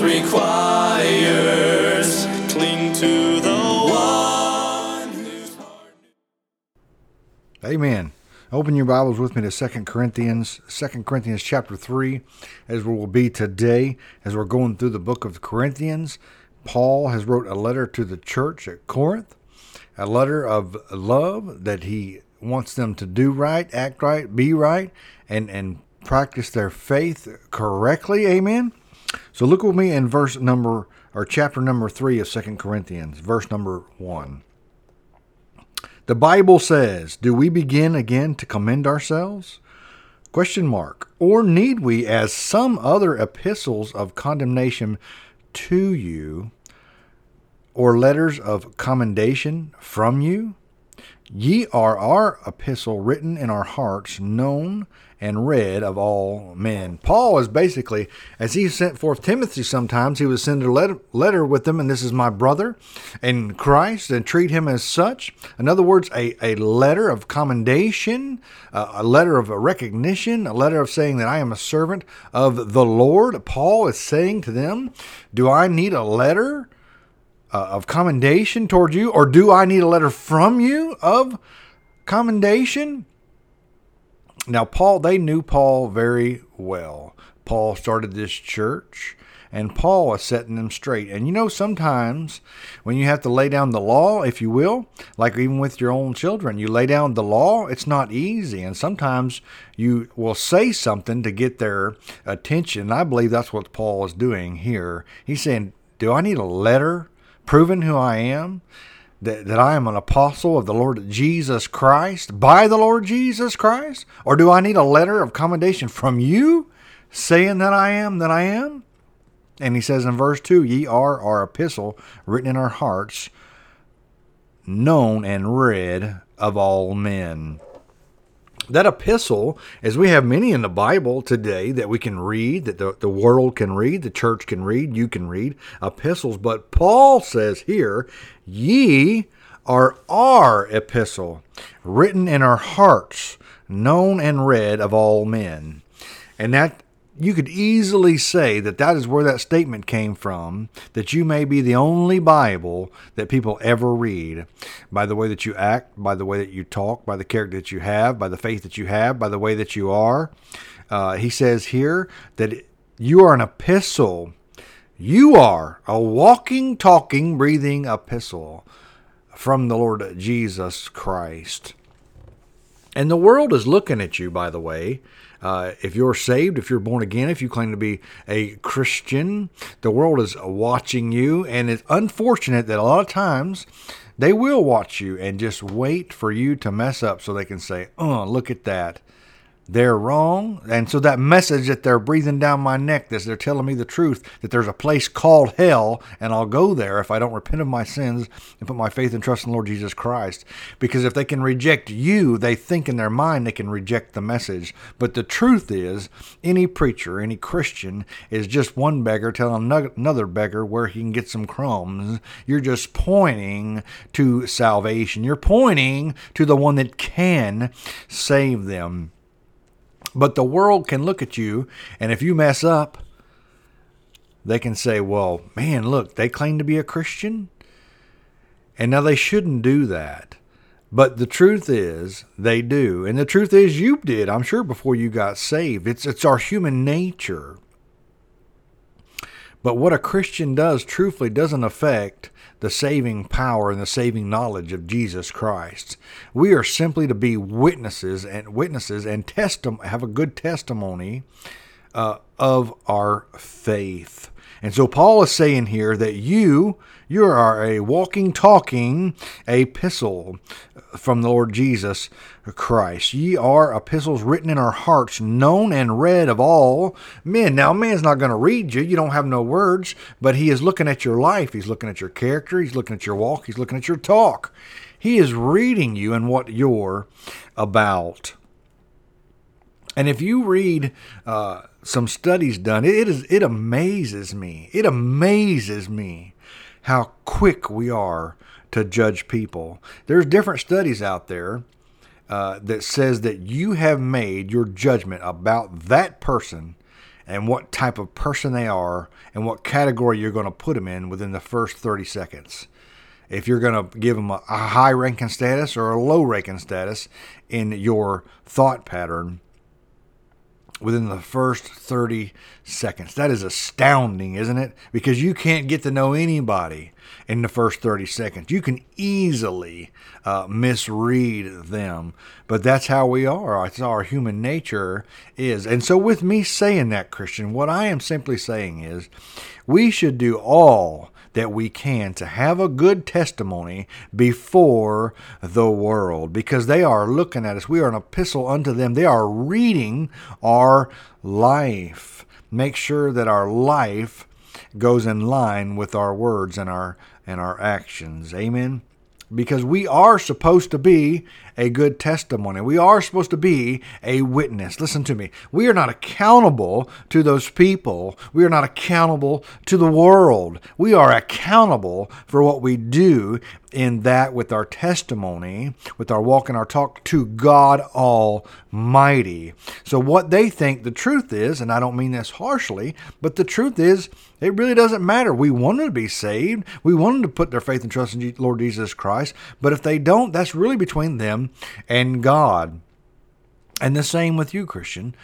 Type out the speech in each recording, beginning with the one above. requires, cling to the one whose heart... Amen. Open your Bibles with me to 2 Corinthians chapter 3, as we will be today, as we're going through the book of Corinthians. Paul has wrote a letter to the church at Corinth, a letter of love that he wants them to do right, act right, be right, and practice their faith correctly. Amen. So look with me in chapter number 3 of 2 Corinthians, verse number 1. The Bible says, "Do we begin again to commend ourselves? Or need we, as some other epistles of condemnation to you, or letters of commendation from you? Ye are our epistle written in our hearts, known and read of all men." Paul is basically, as he sent forth Timothy sometimes, he would send a letter with them, and this is my brother in Christ, and treat him as such. In other words, a letter of commendation, a letter of recognition, a letter of saying that I am a servant of the Lord. Paul is saying to them, do I need a letter of commendation toward you, or do I need a letter from you of commendation? Now, they knew Paul very well. Paul started this church, and Paul was setting them straight. And sometimes when you have to lay down the law, if you will, like even with your own children, you lay down the law, it's not easy. And sometimes you will say something to get their attention. I believe that's what Paul is doing here. He's saying, do I need a letter proving who I am? That I am an apostle of the Lord Jesus Christ, by the Lord Jesus Christ? Or do I need a letter of commendation from you saying that I am? And he says in verse 2, ye are our epistle written in our hearts, known and read of all men. That epistle, as we have many in the Bible today that we can read, that the world can read, the church can read, you can read epistles. But Paul says here, ye are our epistle, written in our hearts, known and read of all men. And that you could easily say that is where that statement came from, that you may be the only Bible that people ever read. By the way that you act, by the way that you talk, by the character that you have, by the faith that you have, by the way that you are. He says here that you are an epistle. You are a walking, talking, breathing epistle from the Lord Jesus Christ. And the world is looking at you, by the way. If you're saved, if you're born again, if you claim to be a Christian, the world is watching you. And it's unfortunate that a lot of times they will watch you and just wait for you to mess up so they can say, oh, look at that. They're wrong. And so that message that they're breathing down my neck, that they're telling me the truth, that there's a place called hell, and I'll go there if I don't repent of my sins and put my faith and trust in the Lord Jesus Christ. Because if they can reject you, they think in their mind they can reject the message. But the truth is, any preacher, any Christian is just one beggar telling another beggar where he can get some crumbs. You're just pointing to salvation. You're pointing to the one that can save them. But the world can look at you, and if you mess up, they can say, well, man, look, they claim to be a Christian, and now they shouldn't do that. But the truth is, they do. And the truth is, you did, I'm sure, before you got saved. It's our human nature. But what a Christian does truthfully doesn't affect the saving power and the saving knowledge of Jesus Christ. We are simply to be witnesses and have a good testimony of our faith. And so Paul is saying here that you are a walking, talking epistle from the Lord Jesus Christ. Ye are epistles written in our hearts, known and read of all men. Now, man's not going to read you. You don't have no words, but he is looking at your life. He's looking at your character. He's looking at your walk. He's looking at your talk. He is reading you and what you're about. And if you read some studies done, it amazes me how quick we are to judge people. There's different studies out there that says that you have made your judgment about that person and what type of person they are and what category you're going to put them in within the first 30 seconds. If you're going to give them a high ranking status or a low ranking status in your thought pattern within the first 30 seconds. That is astounding, isn't it? Because you can't get to know anybody in the first 30 seconds. You can easily misread them. But that's how we are. It's how our human nature is. And so with me saying that, Christian, what I am simply saying is we should do all that we can to have a good testimony before the world, because they are looking at us. We are an epistle unto them. They are reading our life. Make sure that our life goes in line with our words and our actions. Amen. Because we are supposed to be a good testimony. We are supposed to be a witness. Listen to me. We are not accountable to those people. We are not accountable to the world. We are accountable for what we do in that with our testimony, with our walk and our talk to God Almighty. So what they think the truth is, and I don't mean this harshly, but the truth is it really doesn't matter. We want them to be saved. We want them to put their faith and trust in Lord Jesus Christ. But if they don't, that's really between them and God. And the same with you, Christian.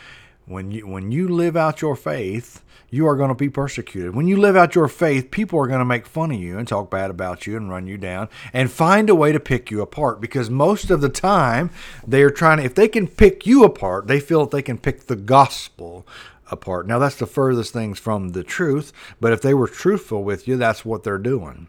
When you live out your faith, you are going to be persecuted. When you live out your faith, people are going to make fun of you and talk bad about you and run you down and find a way to pick you apart, because most of the time they are trying to, if they can pick you apart, they feel that they can pick the gospel apart. Now, that's the furthest things from the truth, but if they were truthful with you, that's what they're doing.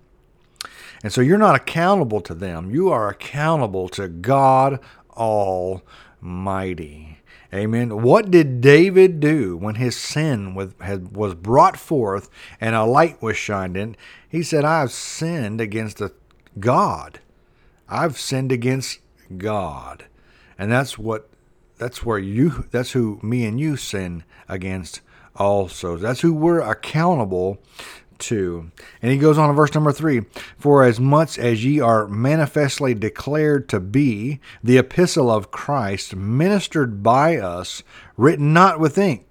And so you're not accountable to them. You are accountable to God Almighty. Amen. What did David do when his sin was brought forth and a light was shined in? He said, I've sinned against God. I've sinned against God. And that's who me and you sin against also. That's who we're accountable to. And he goes on in verse number 3, for as much as ye are manifestly declared to be the epistle of Christ, ministered by us, written not with ink,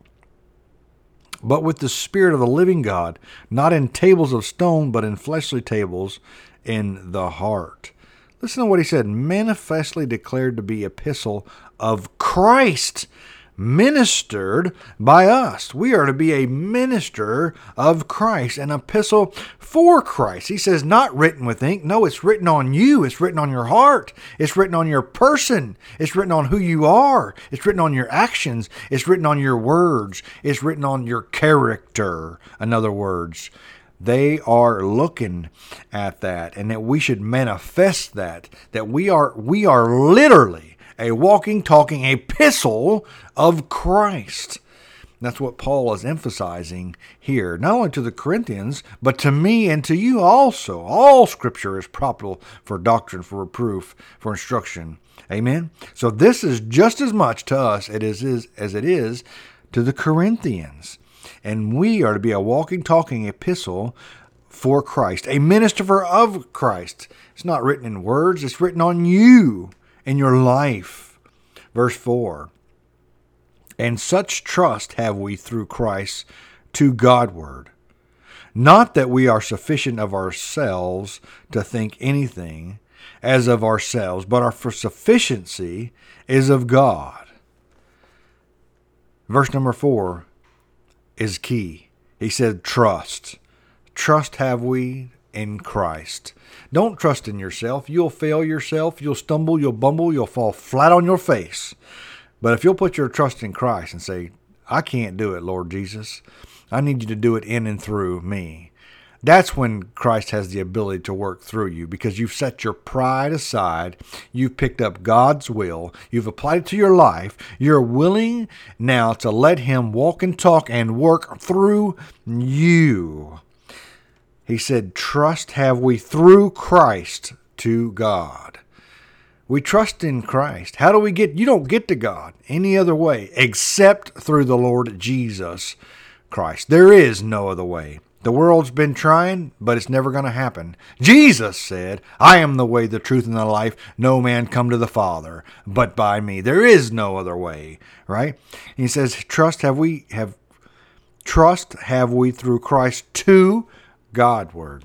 but with the Spirit of the living God, not in tables of stone, but in fleshly tables in the heart. Listen to what he said, manifestly declared to be epistle of Christ, ministered by us. We are to be a minister of Christ, an epistle for Christ. He says, not written with ink. No, it's written on you. It's written on your heart. It's written on your person. It's written on who you are. It's written on your actions. It's written on your words. It's written on your character. In other words, they are looking at that, and that we should manifest that we are literally a walking, talking epistle of Christ. That's what Paul is emphasizing here, not only to the Corinthians, but to me and to you also. All Scripture is profitable for doctrine, for reproof, for instruction. Amen? So this is just as much to us as it is to the Corinthians. And we are to be a walking, talking epistle for Christ, a minister of Christ. It's not written in words, it's written on you, in your life. Verse 4, and such trust have we through Christ to Godward. Not that we are sufficient of ourselves to think anything as of ourselves, but our sufficiency is of God. Verse number 4 is key. He said, trust. Trust have we in Christ. Don't trust in yourself. You'll fail yourself. You'll stumble. You'll bumble. You'll fall flat on your face. But if you'll put your trust in Christ and say, I can't do it, Lord Jesus. I need you to do it in and through me. That's when Christ has the ability to work through you, because you've set your pride aside. You've picked up God's will. You've applied it to your life. You're willing now to let him walk and talk and work through you. He said, trust have we through Christ to God. We trust in Christ. How do we get? You don't get to God any other way except through the Lord Jesus Christ. There is no other way. The world's been trying, but it's never going to happen. Jesus said, I am the way, the truth, and the life. No man come to the Father but by me. There is no other way, right? And he says, trust have we through Christ to Godward.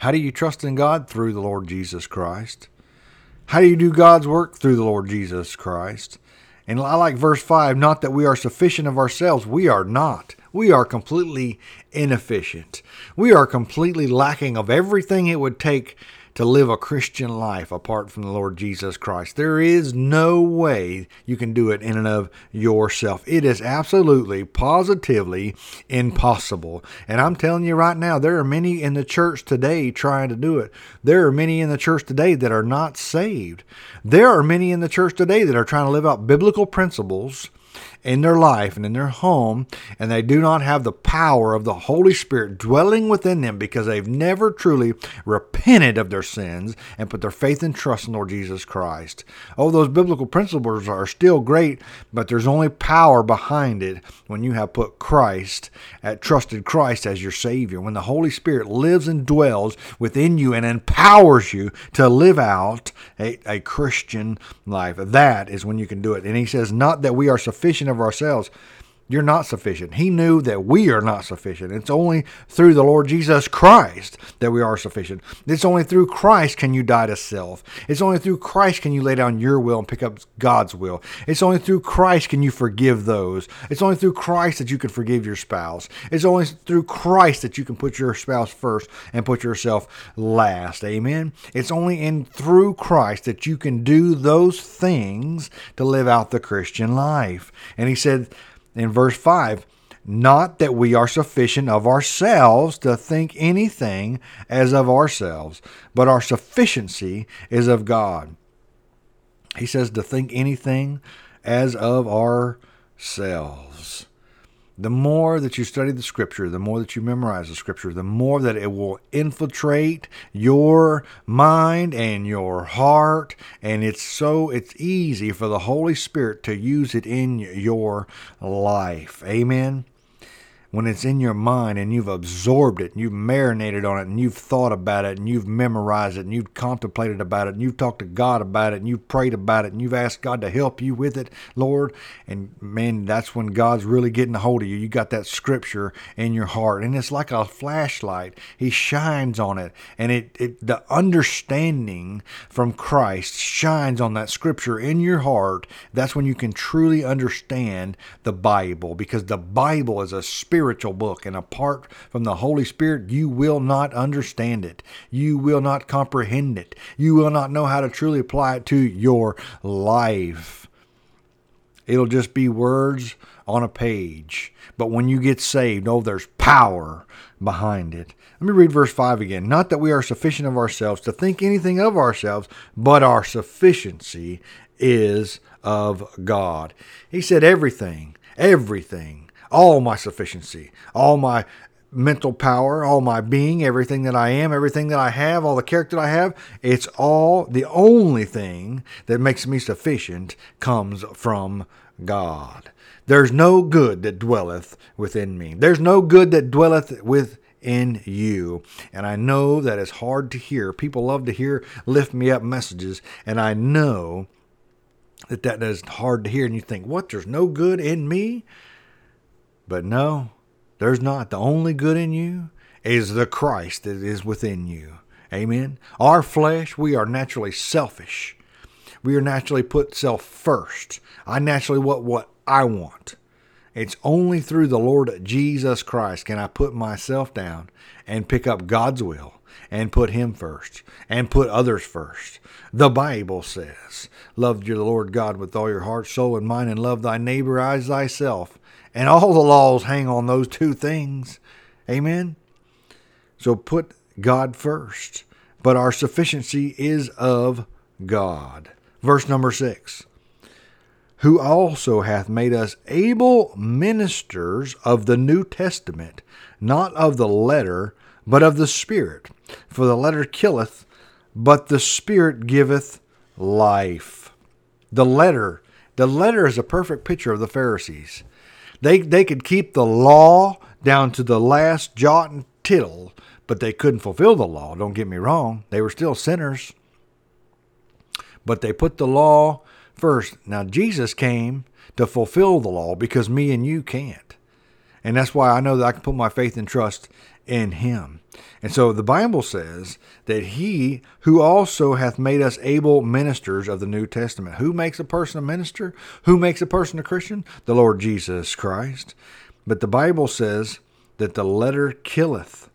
How do you trust in God? Through the Lord Jesus Christ. How do you do God's work? Through the Lord Jesus Christ. And I like verse 5, not that we are sufficient of ourselves. We are not. We are completely inefficient. We are completely lacking of everything it would take to live a Christian life apart from the Lord Jesus Christ. There is no way you can do it in and of yourself. It is absolutely, positively impossible. And I'm telling you right now, there are many in the church today trying to do it. There are many in the church today that are not saved. There are many in the church today that are trying to live out biblical principles in their life and in their home, and they do not have the power of the Holy Spirit dwelling within them because they've never truly repented of their sins and put their faith and trust in Lord Jesus Christ. Oh, those biblical principles are still great, but there's only power behind it when you have put Christ, trusted Christ as your Savior, when the Holy Spirit lives and dwells within you and empowers you to live out a Christian life. That is when you can do it. And he says, not that we are sufficient of ourselves. You're not sufficient. He knew that we are not sufficient. It's only through the Lord Jesus Christ that we are sufficient. It's only through Christ can you die to self. It's only through Christ can you lay down your will and pick up God's will. It's only through Christ can you forgive those. It's only through Christ that you can forgive your spouse. It's only through Christ that you can put your spouse first and put yourself last. Amen? It's only in through Christ that you can do those things to live out the Christian life. And he said, in verse 5, not that we are sufficient of ourselves to think anything as of ourselves, but our sufficiency is of God. He says to think anything as of ourselves. The more that you study the Scripture, the more that you memorize the Scripture, the more that it will infiltrate your mind and your heart. And it's easy for the Holy Spirit to use it in your life. Amen. When it's in your mind and you've absorbed it and you've marinated on it and you've thought about it and you've memorized it and you've contemplated about it and you've talked to God about it and you've prayed about it and you've asked God to help you with it, Lord, and man, that's when God's really getting a hold of you. You got that scripture in your heart, and it's like a flashlight. He shines on it, and the understanding from Christ shines on that scripture in your heart. That's when you can truly understand the Bible, because the Bible is a spiritual book, and apart from the Holy Spirit, you will not understand it. You will not comprehend it. You will not know how to truly apply it to your life. It'll just be words on a page. But when you get saved, oh, there's power behind it. Let me read verse 5 again. Not that we are sufficient of ourselves to think anything of ourselves, but our sufficiency is of God. He said everything. All my sufficiency, all my mental power, all my being, everything that I am, everything that I have, all the character that I have, it's all, the only thing that makes me sufficient comes from God. There's no good that dwelleth within me. There's no good that dwelleth within you. And I know that it's hard to hear. People love to hear lift me up messages, and I know that is hard to hear, and you think, what, there's no good in me? But no, there's not. The only good in you is the Christ that is within you. Amen. Our flesh, we are naturally selfish. We are naturally put self first. I naturally want what I want. It's only through the Lord Jesus Christ can I put myself down and pick up God's will and put Him first and put others first. The Bible says, love your Lord God with all your heart, soul, and mind, and love thy neighbor as thyself. And all the laws hang on those two things. Amen? So put God first. But our sufficiency is of God. Verse number 6. Who also hath made us able ministers of the New Testament, not of the letter, but of the Spirit. For the letter killeth, but the Spirit giveth life. The letter is a perfect picture of the Pharisees. They could keep the law down to the last jot and tittle, but they couldn't fulfill the law. Don't get me wrong. They were still sinners. But they put the law first. Now, Jesus came to fulfill the law because me and you can't. And that's why I know that I can put my faith and trust in Him. And so the Bible says that He who also hath made us able ministers of the New Testament. Who makes a person a minister? Who makes a person a Christian? The Lord Jesus Christ. But the Bible says that the letter killeth.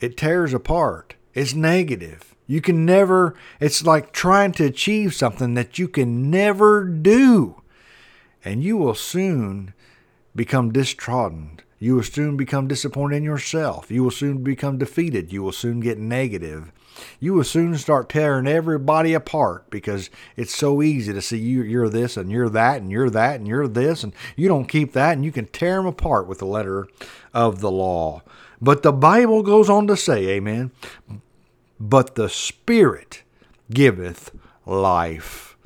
It tears apart. It's negative. You can never, it's like trying to achieve something that you can never do. And you will soon become distrodden. You will soon become disappointed in yourself. You will soon become defeated. You will soon get negative. You will soon start tearing everybody apart because it's so easy to see you're this and you're that and you're that and you're this and you don't keep that, and you can tear them apart with the letter of the law. But the Bible goes on to say, amen, but the Spirit giveth life.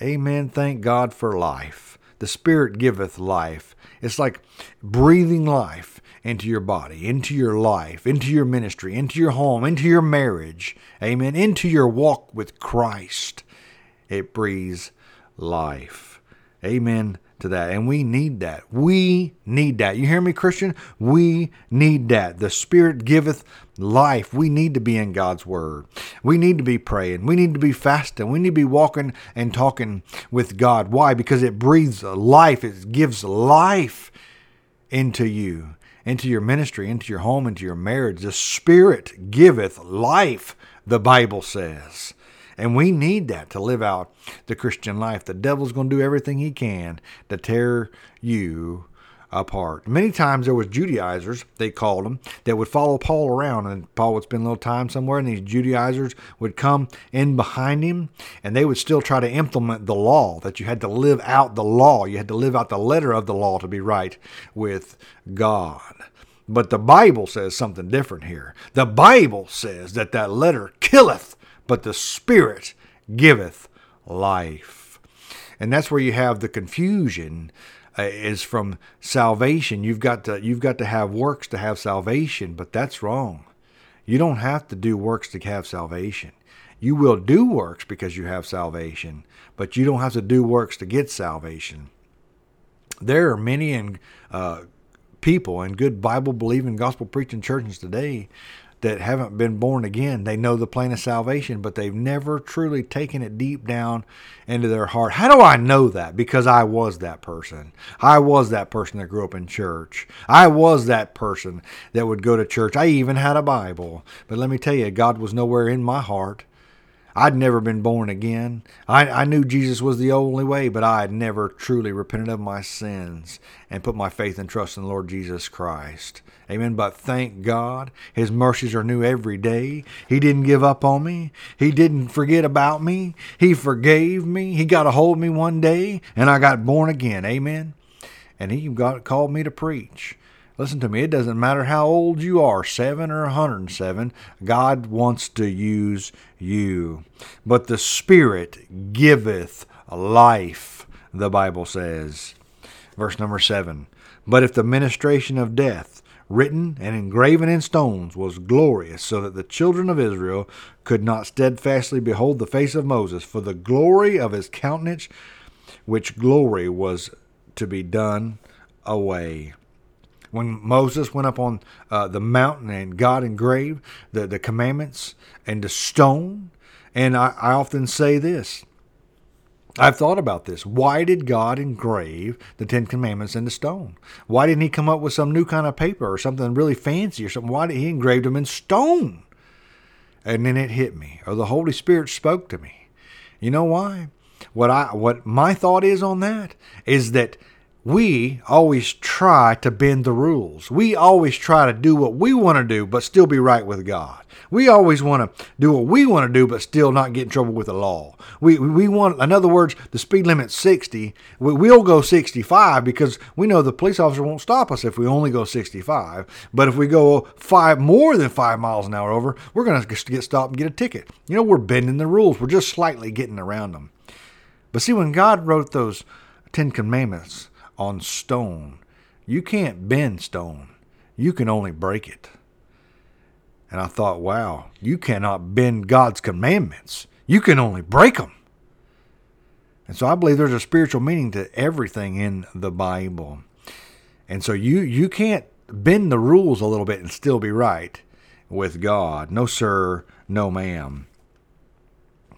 Amen. Thank God for life. The Spirit giveth life. It's like breathing life into your body, into your life, into your ministry, into your home, into your marriage. Amen. Into your walk with Christ. It breathes life. Amen to that. And we need that. We need that. You hear me, Christian? We need that. The Spirit giveth life. We need to be in God's Word. We need to be praying. We need to be fasting. We need to be walking and talking with God. Why? Because it breathes life. It gives life into you, into your ministry, into your home, into your marriage. The Spirit giveth life, the Bible says. And we need that to live out the Christian life. The devil's going to do everything he can to tear you apart. Many times there was Judaizers, they called them, that would follow Paul around. And Paul would spend a little time somewhere, and these Judaizers would come in behind him, and they would still try to implement the law, that you had to live out the law. You had to live out the letter of the law to be right with God. But the Bible says something different here. The Bible says that that letter killeth, but the Spirit giveth life. And that's where you have the confusion is from salvation. You've got to have works to have salvation, but that's wrong. You don't have to do works to have salvation. You will do works because you have salvation, but you don't have to do works to get salvation. There are many people in good Bible-believing, gospel-preaching churches today that haven't been born again. They know the plan of salvation, but they've never truly taken it deep down into their heart. How do I know that? Because I was that person. I was that person that grew up in church. I was that person that would go to church. I even had a Bible. But let me tell you, God was nowhere in my heart. I'd never been born again. I knew Jesus was the only way, but I had never truly repented of my sins and put my faith and trust in the Lord Jesus Christ. Amen. But thank God, His mercies are new every day. He didn't give up on me. He didn't forget about me. He forgave me. He got a hold of me one day, and I got born again. Amen. And He called me to preach. Listen to me. It doesn't matter how old you are, 7 or 107. God wants to use you. But the Spirit giveth life, the Bible says. Verse number 7. But if the ministration of death, written and engraven in stones, was glorious, so that the children of Israel could not steadfastly behold the face of Moses, for the glory of his countenance, which glory was to be done away. When Moses went up on the mountain and God engraved the commandments and the stone, and I often say this, I've thought about this. Why did God engrave the Ten Commandments into stone? Why didn't he come up with some new kind of paper or something really fancy or something? Why did he engrave them in stone? And then it hit me, or the Holy Spirit spoke to me. You know why? What my thought is on that is that we always try to bend the rules. We always try to do what we want to do, but still be right with God. We always want to do what we want to do, but still not get in trouble with the law. We want, in other words, the speed limit's 60. We'll go 65 because we know the police officer won't stop us if we only go 65. But if we go more than five miles an hour over, we're going to get stopped and get a ticket. You know, we're bending the rules. We're just slightly getting around them. But see, when God wrote those 10 commandments on stone, you can't bend stone. You can only break it. And I thought, wow, you cannot bend God's commandments. You can only break them. And so I believe there's a spiritual meaning to everything in the Bible. And so you can't bend the rules a little bit and still be right with God. No, sir. No, ma'am.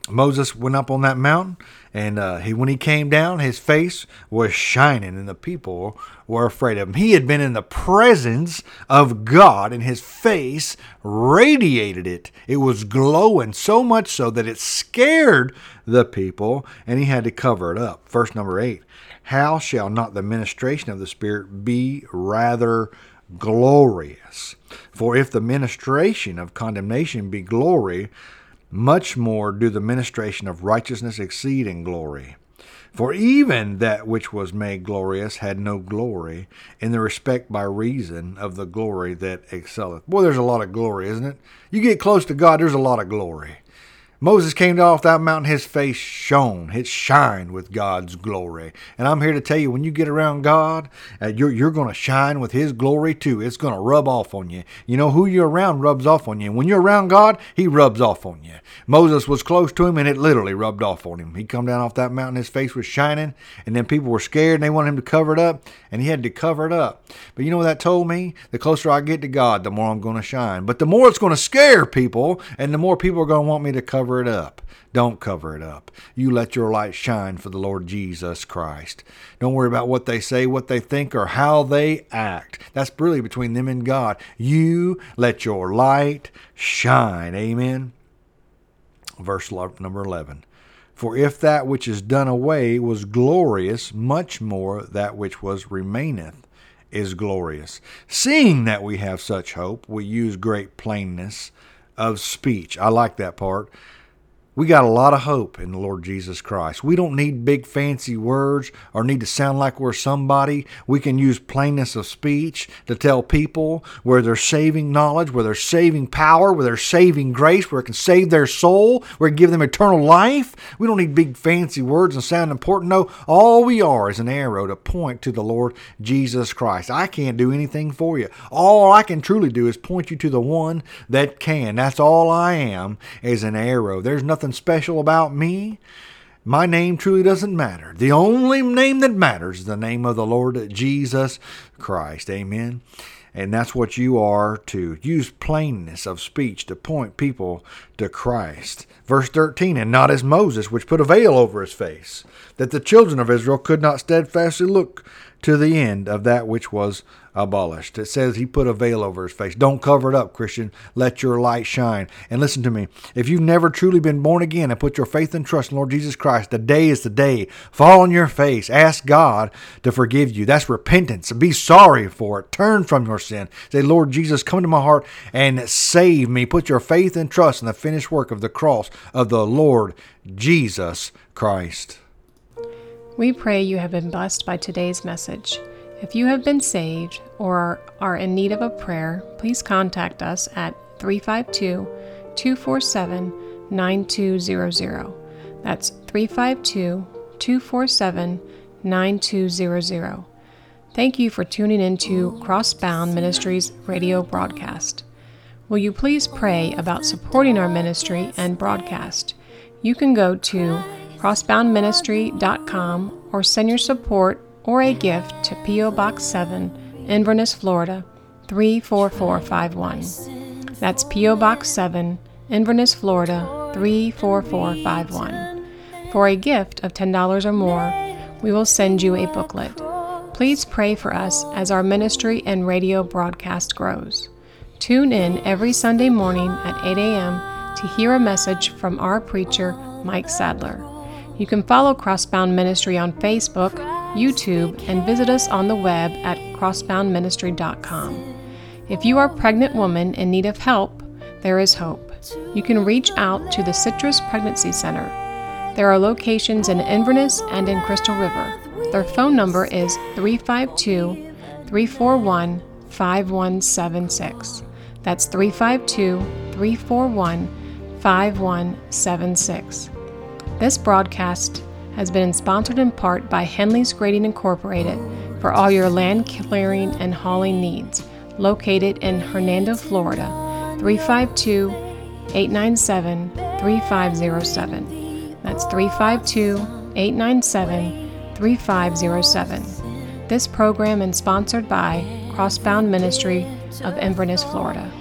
Moses went up on that mountain, and when he came down, his face was shining, and the people were afraid of him. He had been in the presence of God, and his face radiated it. It was glowing so much so that it scared the people, and he had to cover it up. Verse number 8, how shall not the ministration of the Spirit be rather glorious? For if the ministration of condemnation be glory, much more do the ministration of righteousness exceed in glory. For even that which was made glorious had no glory in the respect by reason of the glory that excelleth. Boy, there's a lot of glory, isn't it? You get close to God, there's a lot of glory. Moses came off that mountain, his face shone. It shined with God's glory. And I'm here to tell you, when you get around God, you're going to shine with his glory too. It's going to rub off on you. You know, who you're around rubs off on you. And when you're around God, he rubs off on you. Moses was close to him, and it literally rubbed off on him. He come down off that mountain, his face was shining, and then people were scared, and they wanted him to cover it up, and he had to cover it up. But you know what that told me? The closer I get to God, the more I'm going to shine. But the more it's going to scare people, and the more people are going to want me to cover it up. Don't cover it up. You let your light shine for the Lord Jesus Christ. Don't worry about what they say, what they think, or how they act. That's really between them and God. You let your light shine. Amen. Verse number 11. For if that which is done away was glorious, much more that which was remaineth is glorious. Seeing that we have such hope, we use great plainness of speech. I like that part. We got a lot of hope in the Lord Jesus Christ. We don't need big fancy words or need to sound like we're somebody. We can use plainness of speech to tell people where there's saving knowledge, where there's saving power, where there's saving grace, where it can save their soul, where it can give them eternal life. We don't need big fancy words and sound important. No, all we are is an arrow to point to the Lord Jesus Christ. I can't do anything for you. All I can truly do is point you to the one that can. That's all I am, is an arrow. There's nothing special about me. My name truly doesn't matter. The only name that matters is the name of the Lord Jesus Christ. Amen. And that's what you are to use plainness of speech to point people to Christ. Verse 13, and not as Moses, which put a veil over his face, that the children of Israel could not steadfastly look to the end of that which was abolished. It says he put a veil over his face. Don't cover it up, Christian. Let your light shine. And listen to me. If you've never truly been born again and put your faith and trust in Lord Jesus Christ, today is the day. Fall on your face. Ask God to forgive you. That's repentance. Be sorry for it. Turn from your sin. Say, Lord Jesus, come into my heart and save me. Put your faith and trust in the finished work of the cross of the Lord Jesus Christ. We pray you have been blessed by today's message. If you have been saved or are in need of a prayer, please contact us at 352-247-9200. That's 352-247-9200. Thank you for tuning into Crossbound Ministries radio broadcast. Will you please pray about supporting our ministry and broadcast? You can go to crossboundministry.com or send your support or a gift to P.O. Box 7, Inverness, Florida, 34451. That's P.O. Box 7, Inverness, Florida, 34451. For a gift of $10 or more, we will send you a booklet. Please pray for us as our ministry and radio broadcast grows. Tune in every Sunday morning at 8 a.m. to hear a message from our preacher, Mike Sadler. You can follow Crossbound Ministry on Facebook, YouTube, and visit us on the web at crossboundministry.com. If you are a pregnant woman in need of help, there is hope. You can reach out to the Citrus Pregnancy Center. There are locations in Inverness and in Crystal River. Their phone number is 352-341-5176. That's 352-341-5176. This broadcast has been sponsored in part by Henley's Grading Incorporated for all your land clearing and hauling needs, located in Hernando, Florida, 352-897-3507. That's 352-897-3507. This program is sponsored by Crossbound Ministry of Inverness, Florida.